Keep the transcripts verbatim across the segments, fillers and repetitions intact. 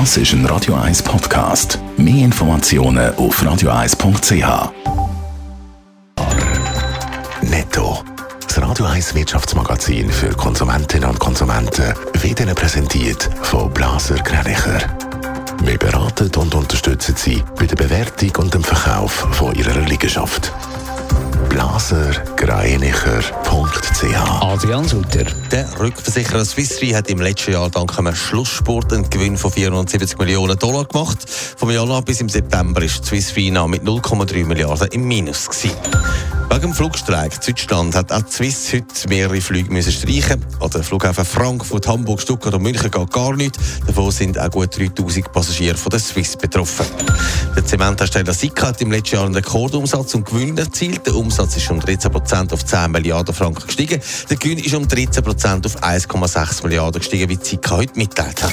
Das ist ein Radio eins Podcast. Mehr Informationen auf radio eins punkt c h. Netto. Das Radio eins Wirtschaftsmagazin für Konsumentinnen und Konsumenten wird Ihnen präsentiert von Blaser Greinicher. Wir beraten und unterstützen Sie bei der Bewertung und dem Verkauf von Ihrer Liegenschaft. blaser greinicher punkt c h. Adrian Sutter. Der Rückversicherer Swiss Re hat im letzten Jahr dank einem Schlusssport einen Gewinn von vierhundertsiebzig Millionen Dollar gemacht. Vom Januar bis im September war Swiss Re noch mit null Komma drei Milliarden im Minus gewesen. Wegen dem Flugstreik in Deutschland hat auch Swiss heute mehrere Flüge müssen streichen. An den Flughäfen Frankfurt, Hamburg, Stuttgart und München geht gar nichts. Davon sind auch gut dreitausend Passagiere von der Swiss betroffen. Der Zementhersteller Sika hat im letzten Jahr einen Rekordumsatz und Gewinn erzielt. Der Umsatz ist um dreizehn Prozent auf zehn Milliarden Franken gestiegen. Der Gewinn ist um dreizehn Prozent auf eins Komma sechs Milliarden gestiegen, wie Sika heute mitteilt hat.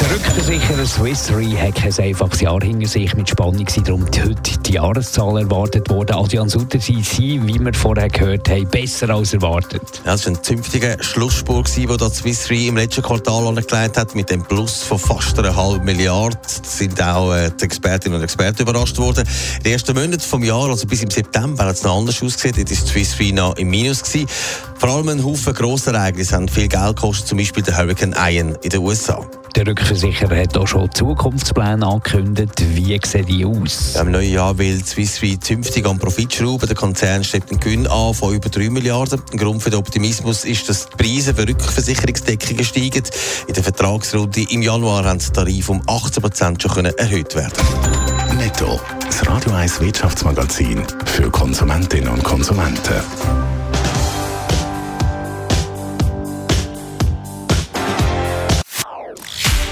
Der Rückversicherer Swiss Re hat kein einfaches Jahr hinter sich. Mit Spannung sind darum heute die Jahreszahlen erwartet worden. Adrian Sutter, sie sind, wie wir vorher gehört haben, besser als erwartet. Ja, das war ein zünftiger Schlussspur, den Swiss Re im letzten Quartal angelegt hat. Mit dem Plus von fast einer halben Milliarde sind auch die Expertinnen und Experten überrascht worden. In den ersten Monaten des Jahres, also bis im September, hat es noch anders ausgesehen. Dort war Swiss Re noch im Minus gewesen. Vor allem ein Haufen grosser Ereignisse haben viel Geld gekostet, zum Beispiel der Hurricane Ian in den U S A. Der Rückversicherer hat auch schon Zukunftspläne angekündigt. Wie sehen die aus? Im neuen Jahr will Swiss Re zünftig am Profit schrauben. Der Konzern strebt einen Gewinn an von über drei Milliarden. Ein Grund für den Optimismus ist, dass die Preise für Rückversicherungsdeckungen steigen. In der Vertragsrunde im Januar haben die Tarife um achtzehn Prozent schon erhöht werden. Netto, das Radio eins Wirtschaftsmagazin für Konsumentinnen und Konsumenten.